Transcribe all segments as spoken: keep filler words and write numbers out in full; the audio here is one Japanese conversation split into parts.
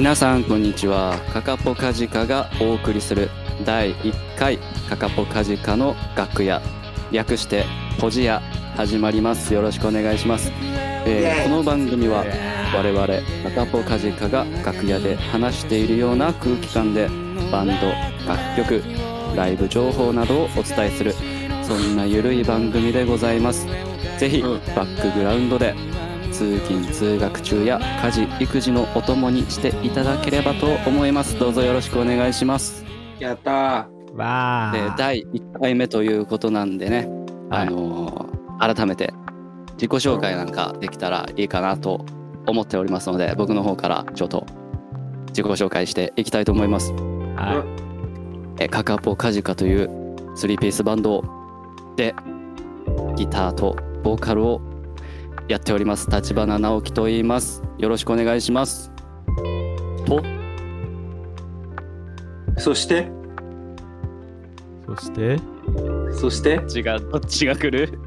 皆さんこんにちは。カカポカジカがお送りするだいいっかいカカポカジカの楽屋、略してポジヤ、始まります。よろしくお願いします。えー、この番組は我々カカポカジカが楽屋で話しているような空気感でバンド、楽曲、ライブ情報などをお伝えする、そんなゆるい番組でございます。ぜひバックグラウンドで通勤通学中や家事育児のお供にしていただければと思います。どうぞよろしくお願いします。やったーわー。で、だいいっかいめということなんでね、はい、あのー、改めて自己紹介なんかできたらいいかなと思っておりますので、僕の方からちょっと自己紹介していきたいと思います。はい、えカカポカジカというスリーピースバンドでギターとボーカルをやっております、立花直樹と言います。よろしくお願いします。とそしてそしてそしてどっちがどっちが来る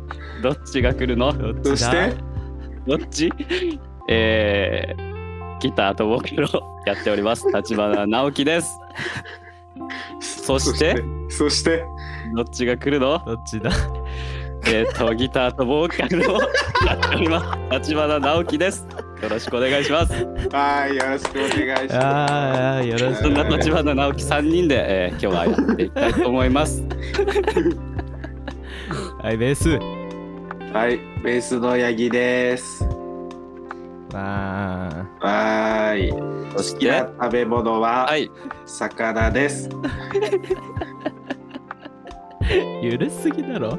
どっちが来るのそしてどっちえー、ギターとボーカルをやっております立花直樹です。そしてそしてどっちが来るのどっちだえーとギターとボーカルをやっております立花直樹です。よろしくお願いします。はい、よろしくお願いします。よろしく。そんな立花直樹さんにんで、えー、今日はやっていきたいと思います。はい、ベースはい、ベースのヤギです。わーわーい。お好きな食べ物は、はい、魚です。ゆるすぎだろ。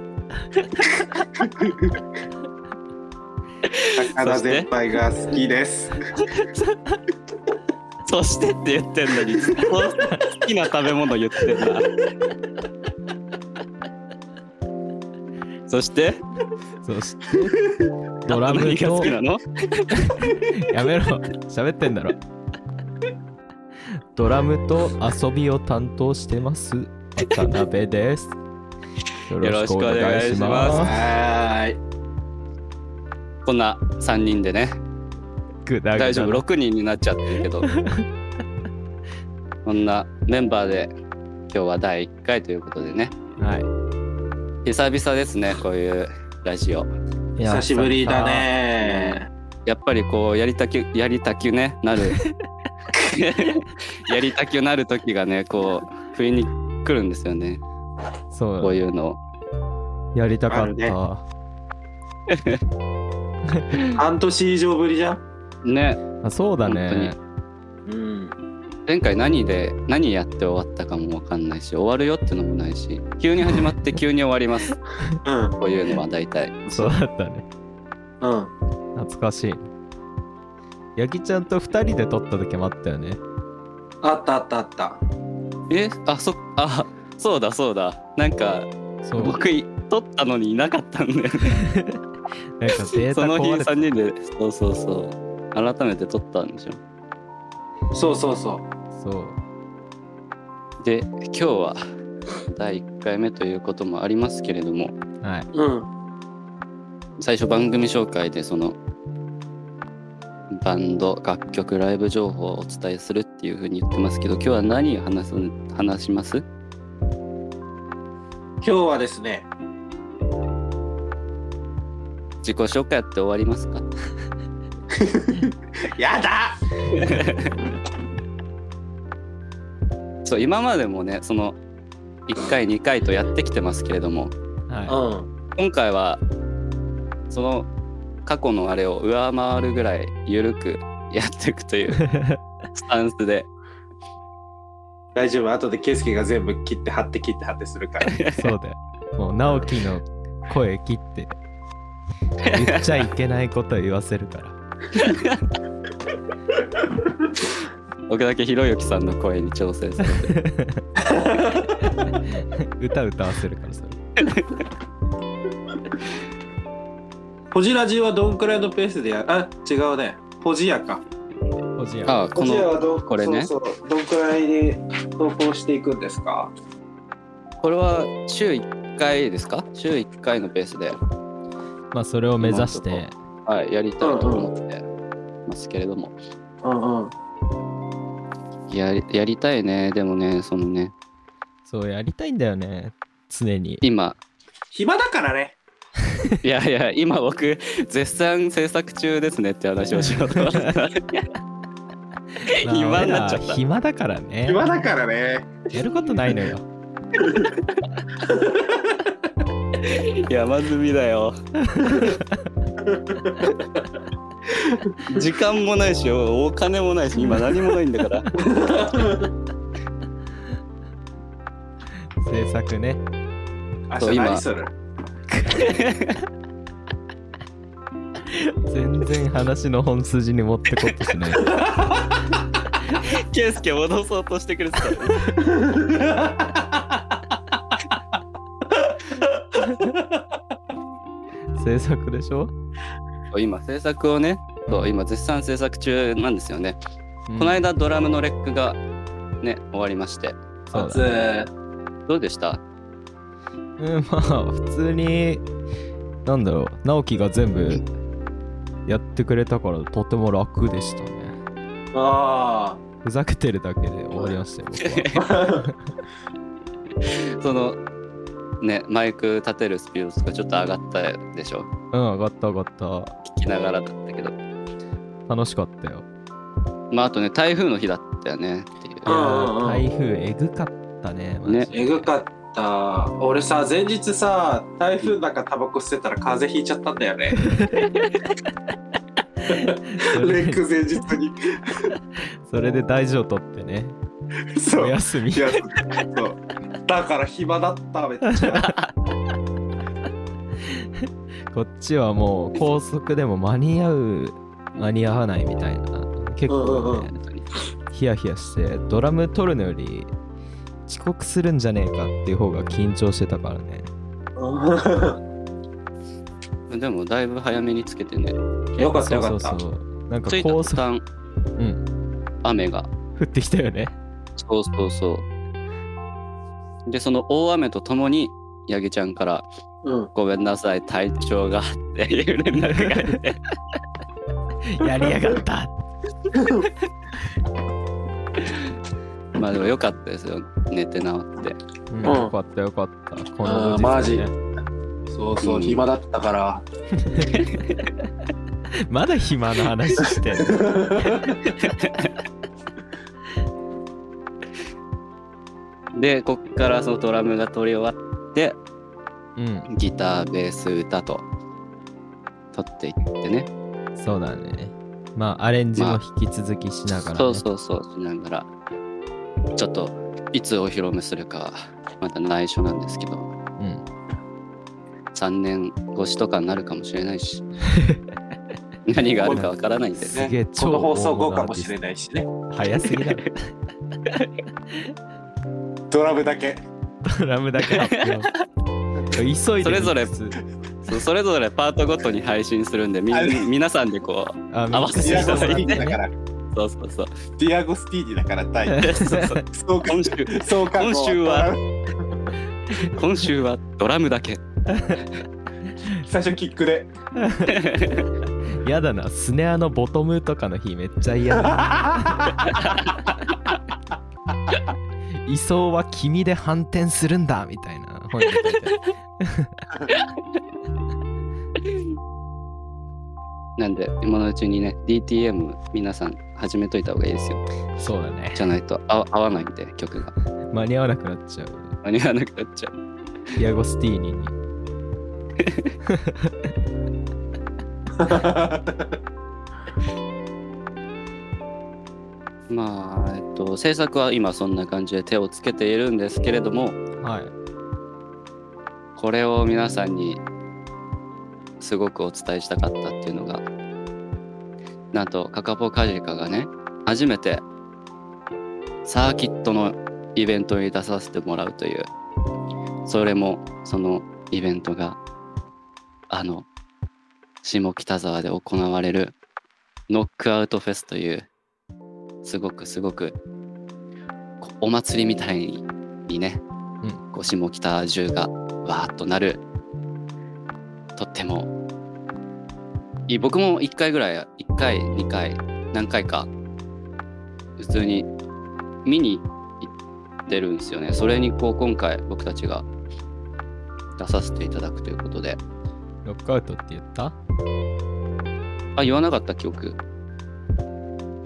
魚全般が好きです。そしてって言ってんのに好きな食べ物言ってんな。そしてそしてドラムと何が好きなの。やめろ、喋ってんだろ。ドラムと遊びを担当してます渡辺です。よろしくお願いします。はい、こんなさんにんでね、大丈夫、ろくにんになっちゃってるけどこんなメンバーで今日はだいいっかいということでね、はい、久々ですね、こういうラジオ。久しぶりだね。やっぱりこうやりたきやりたきねなるやりたきなる時がね、こう不意に来るんですよね。そう、こういうのやりたかった、ね、半年以上ぶりじゃんね。あ、そうだね、うん、前回何で何やって終わったかも分かんないし、終わるよってのもないし、急に始まって急に終わります、うん、こういうのは大体そうだったね。うん、懐かしい。ヤギちゃんとふたりで撮った時もあったよね。あったあったあった。え、あ、そっ、あ、そうだそうだ。なんか僕撮ったのにいなかったんだよね。なんかデータ壊れた。その日さんにんでそうそうそう改めて撮ったんでしょ。そうそうそうそう。で、今日はだいいっかいめということもありますけれども、はい。うん。最初番組紹介でそのバンド、楽曲、ライブ情報をお伝えするっていう風に言ってますけど、今日は何を話す話します？今日はですね、自己紹介って終わりますか？やだそう、今までもね、そのいっかいにかいとやってきてますけれども、はい、今回はその過去のあれを上回るぐらい緩くやっていくというスタンスで大丈夫、後でケスケが全部切って貼って切って貼ってするから。そうだよ、もう直樹の声切って言っちゃいけないこと言わせるから僕だけひろゆきさんの声に調整されて歌歌わせるからそれポジラジはどんくらいのペースでやる？あ、違うね、ポジやか。ああ、このはどこれね、そうそう、どんくらいで投稿していくんですか？これは週いっかいですか？週いっかいのペースで、まあそれを目指して、はい、やりたいと思ってますけれども、うんうん、やり、やりたいね。でもね、そのね。そう、やりたいんだよね。常に。今。暇だからね。いやいや、今僕、絶賛制作中ですねって話をしようと。暇になっちゃった。暇だからね。暇だからね。やることないのよ。山積みだよ。時間もないしお金もないし今何もないんだから。制作ね。あ、そう今それ。全然話の本筋に持ってこってしない。ケイスケ戻そうとしてくれてた。制作でしょ。今制作をね、そう今絶賛制作中なんですよね、うん、この間ドラムのレックがね終わりまして。そうだね。どうでした？うん、まあ普通になんだろう、直樹が全部やってくれたからとても楽でしたね。ああ、ふざけてるだけで終わりましたよ、僕は。そのね、マイク立てるスピードとかちょっと上がったでしょ。うん、上がった上がった。聞きながらだったけど楽しかったよ。まああとね、台風の日だったよねっていう。台風えぐかったね。ね、えぐかった。俺さ、前日さ、台風の中タバコ吸ってたら風邪ひいちゃったんだよね。レック前日に。それで大事を取ってね。そうお休み。そうだから暇だっためっちゃ。こっちはもう高速でも間に合う間に合わないみたいな。結構ね、うんうんうん、ヒヤヒヤして、ドラム取るのより遅刻するんじゃねえかっていう方が緊張してたからね。でもだいぶ早めにつけてね。よかったよかった。そうそうそう、なんか高速、うん、雨が降ってきたよね。そうそうそう。でその大雨とともに八木ちゃんから、うん、ごめんなさい体調がっていう連絡が入って。やりやがった。まあでも良かったですよ、寝て治って、うん、よかったよかった。この、ね、マジそうそう、うん、暇だったから。まだ暇な話してる。でこっからそのドラムが取り終わって、うん、ギターベース歌と取っていってね。そうだね。まあアレンジも引き続きしながら、ね。まあ、そうそうそうしながら、ちょっといつお披露目するかまだ内緒なんですけど、うん、さんねん越しとかになるかもしれないし。何があるかわからないんでね。すげえ超この放送後かもしれないしね。早すぎだ。ドラムだけドラムだけ発表。急いでそれぞれそれぞれパートごとに配信するんで、み皆さんでこう合わせていただいて。そうそうそう、ディアゴスティーニだから大変。そうそうそう、今週今週は今週はドラムだけ。最初キックで。やだな、スネアのボトムとかの日めっちゃ嫌だ。位相は君で反転するんだみたいな本に書いてある。なんで今のうちにね ディーティーエム 皆さん始めといた方がいいですよ。そうだね。じゃないとあ合わないんで、曲が間に合わなくなっちゃう。間に合わなくなっちゃう。ディアゴスティーニに。まあ、えっと、制作は今そんな感じで手をつけているんですけれども、はい、これを皆さんにすごくお伝えしたかったっていうのが、なんとカカポカジカがね、初めてサーキットのイベントに出させてもらうという、それもそのイベントがあの下北沢で行われるノックアウトフェスという、すごくすごくお祭りみたいにね、うん、こう下北中がわーっとなる、とってもいい。僕もいっかいぐらい、いっかいにかい何回か普通に見に行ってるんですよね。それにこう今回僕たちが出させていただくということで。ロックアウトって言った？あ、言わなかった記憶。ロ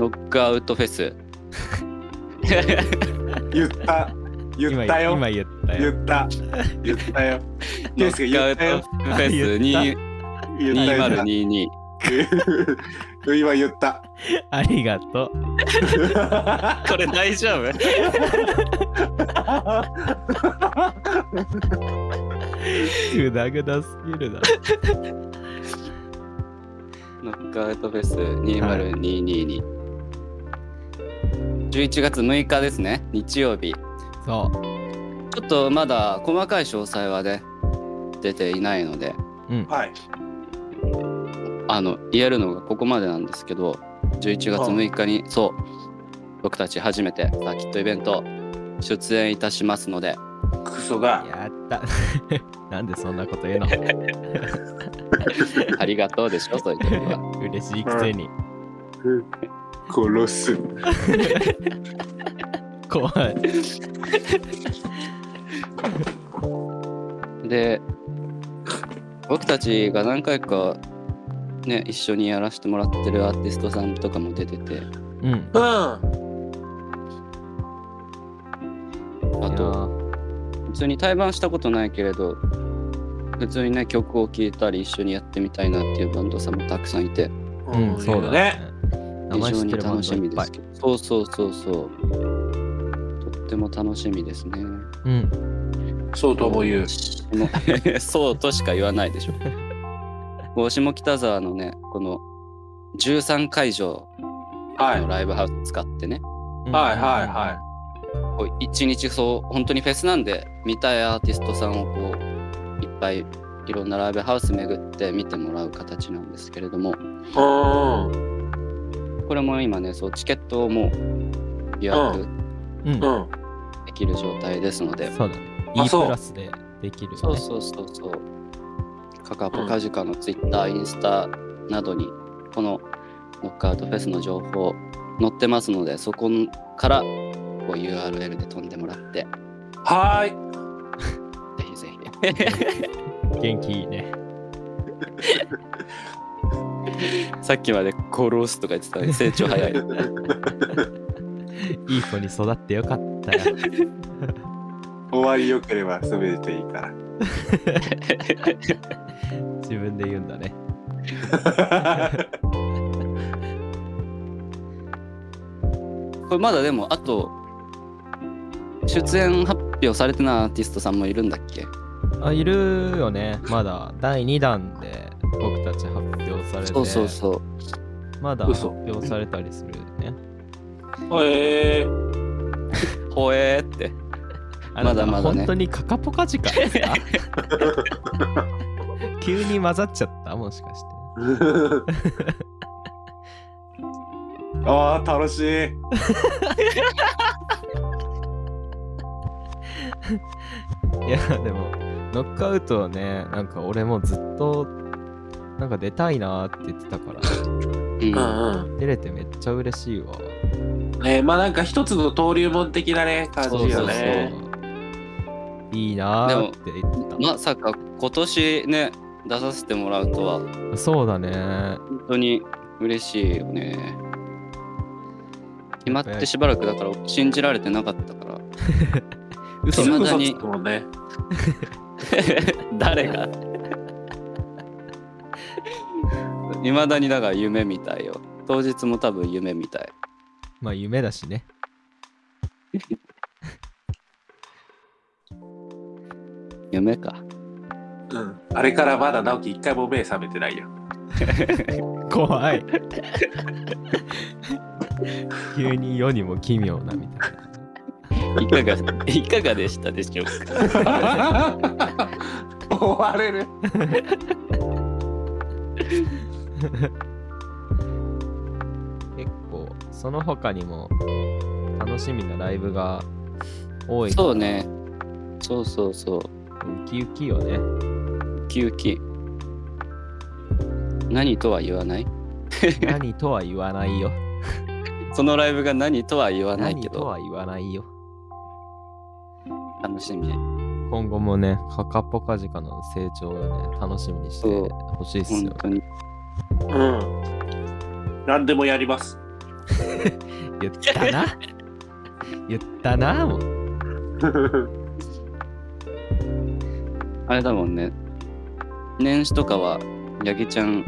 ックアウトフェス。言った。言ったよ。今言ったよ。言った。言ったよ。ロックアウトフェスにせんにじゅうに。今言った。ありがとう。これ大丈夫？グダグダすぎるな。ノックアウトフェスにせんにじゅうに、はい、じゅういちがつむいかですね、日曜日。そう。ちょっとまだ細かい詳細はね出ていないので、うん、はい。あの言えるのがここまでなんですけど、じゅういちがつむいかにそう僕たち初めてサーキットイベント出演いたしますので。クソがやったなんでそんなこと言うのありがとうでしょ、そういう時は嬉しいくせに殺す怖いで僕たちが何回かね一緒にやらせてもらってるアーティストさんとかも出てて、うん、あと普通に対バンしたことないけれど普通にね曲を聴いたり一緒にやってみたいなっていうバンドさんもたくさんいて、うん、うん、そうだね、非常に楽しみですけど、そうそうそうそう、とっても楽しみですね。うん、そうとも言うそうとしか言わないでしょ下北沢のねこのじゅうさんかいじょうのライブハウス使ってね、はい、うん、はいはいはい、一日そう本当にフェスなんで見たいアーティストさんをこういっぱいいろんなライブハウス巡って見てもらう形なんですけれども、これも今ねそうチケットをもう予約できる状態ですので、そうだね、Eプラスでできるね、そうそうそうそう、カカポカジカのツイッター、インスタなどにこのノックアウトフェスの情報載ってますので、そこからこう ユーアールエル で飛んでもらって、はーいぜひぜひ元気いいねさっきまで殺すとか言ってたのに成長早いいい子に育ってよかったよ終わりよければ全ていいから自分で言うんだねこれまだでもあと出演発表されてないアーティストさんもいるんだっけ？あ、いるよね、まだだいにだんで僕たち発表されて、そうそうそう、まだ発表されたりするよね。ほえーほえーってまだまだね、本当にカカポカジカですか急に混ざっちゃった、もしかしてあー楽しいいやでもノックアウトはね、なんか俺もずっとなんか出たいなって言ってたからうん、うん、出れてめっちゃ嬉しいわ。えー、まあなんか一つの登竜門的なね感じよね。そうそうそう、いいなーって言ってた。まさか今年ね出させてもらうとは。そうだね、本当に嬉しいよね。決まってしばらくだから信じられてなかったから嘘だね誰がいまだにだから夢みたいよ。当日も多分夢みたい。まあ夢だしね夢か。うん。あれからまだ直樹一回も目覚めてないよ。怖い。急に世にも奇妙なみたいな。いかがいかがでしたでしょうか。終われる。結構その他にも楽しみなライブが多い。そうね。そうそうそう。ウキウキよね。ウキウキ。何とは言わない。何とは言わないよ。そのライブが何とは言わないけど、何とは言わないよ。楽しみ。今後もね、カカポカジカの成長をね、楽しみにしてほしいっすよね。うん。何でもやります。言ったな。言ったなもう。あれだもんね。年始とかはヤギちゃん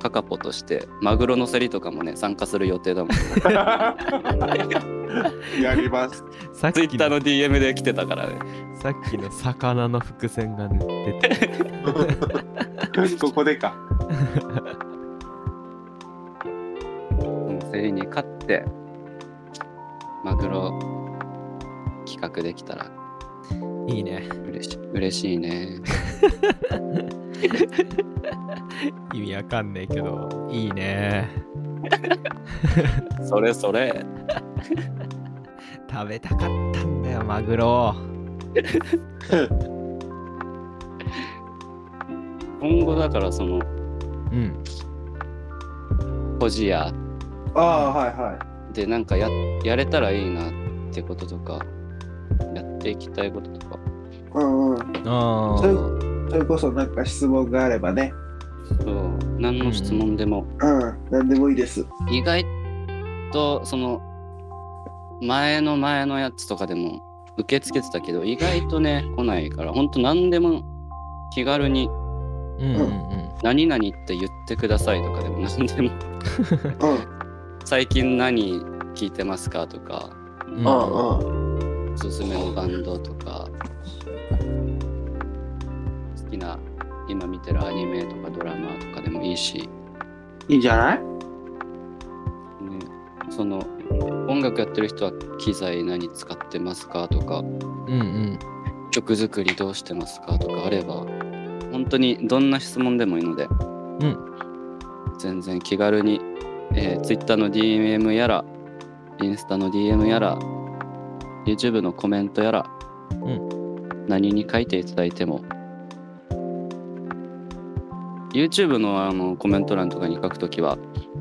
カカポとしてマグロの競りとかもね参加する予定だもん、ね。やります。ツイッターの ディーエム で来てたからね。さっきの魚の伏線が出て。ここでか。競りに勝ってマグロ企画できたら。いいね。嬉し、嬉しいね。意味わかんねえけど、いいね。それそれ。食べたかったんだよ、マグロ。今後だからその、うん。ポジや。ああ、はいはい。で、なんか や, やれたらいいなってこととか。やっていきたいこととか、うんうん、ああ、それこそなんか質問があればね、そう、何の質問でも、うん、うん、何でもいいです。意外とその前の前のやつとかでも受け付けてたけど、意外とね来ないから、本当何でも気軽に、うんうんうん、何々って言ってくださいとかでも何でも、うん、最近何聞いてますかとか、うんうん。うんおすすめのバンドとか好きな今見てるアニメとかドラマとかでもいいし、いいんじゃない、ね、その音楽やってる人は機材何使ってますかとか、うんうん、曲作りどうしてますかとかあれば本当にどんな質問でもいいので、うん、全然気軽に、えー、Twitter の ディーエム やらインスタの ディーエム やらYouTube のコメントやら、うん、何に書いていただいても YouTube の、 あのコメント欄とかに書くときは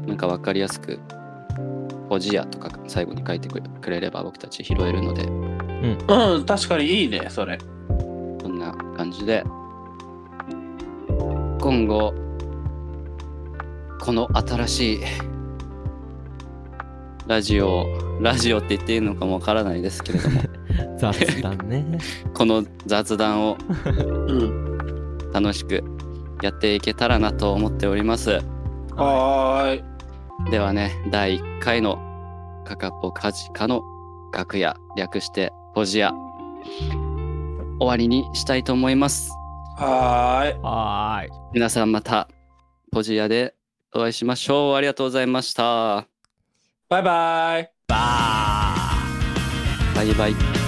なんか分かりやすくポジやとか最後に書いてくれれば僕たち拾えるので、うん、うん、確かにいいねそれ。そんな感じで今後この新しいラジオ、ラジオって言っていいのかもわからないですけれども雑談ねこの雑談を楽しくやっていけたらなと思っております。はい、ではね、だいいっかいのカカポカジカの楽屋略してポジヤ終わりにしたいと思います。はい、はい、皆さんまたポジヤでお会いしましょう。ありがとうございました。バイバイ。バイバイ。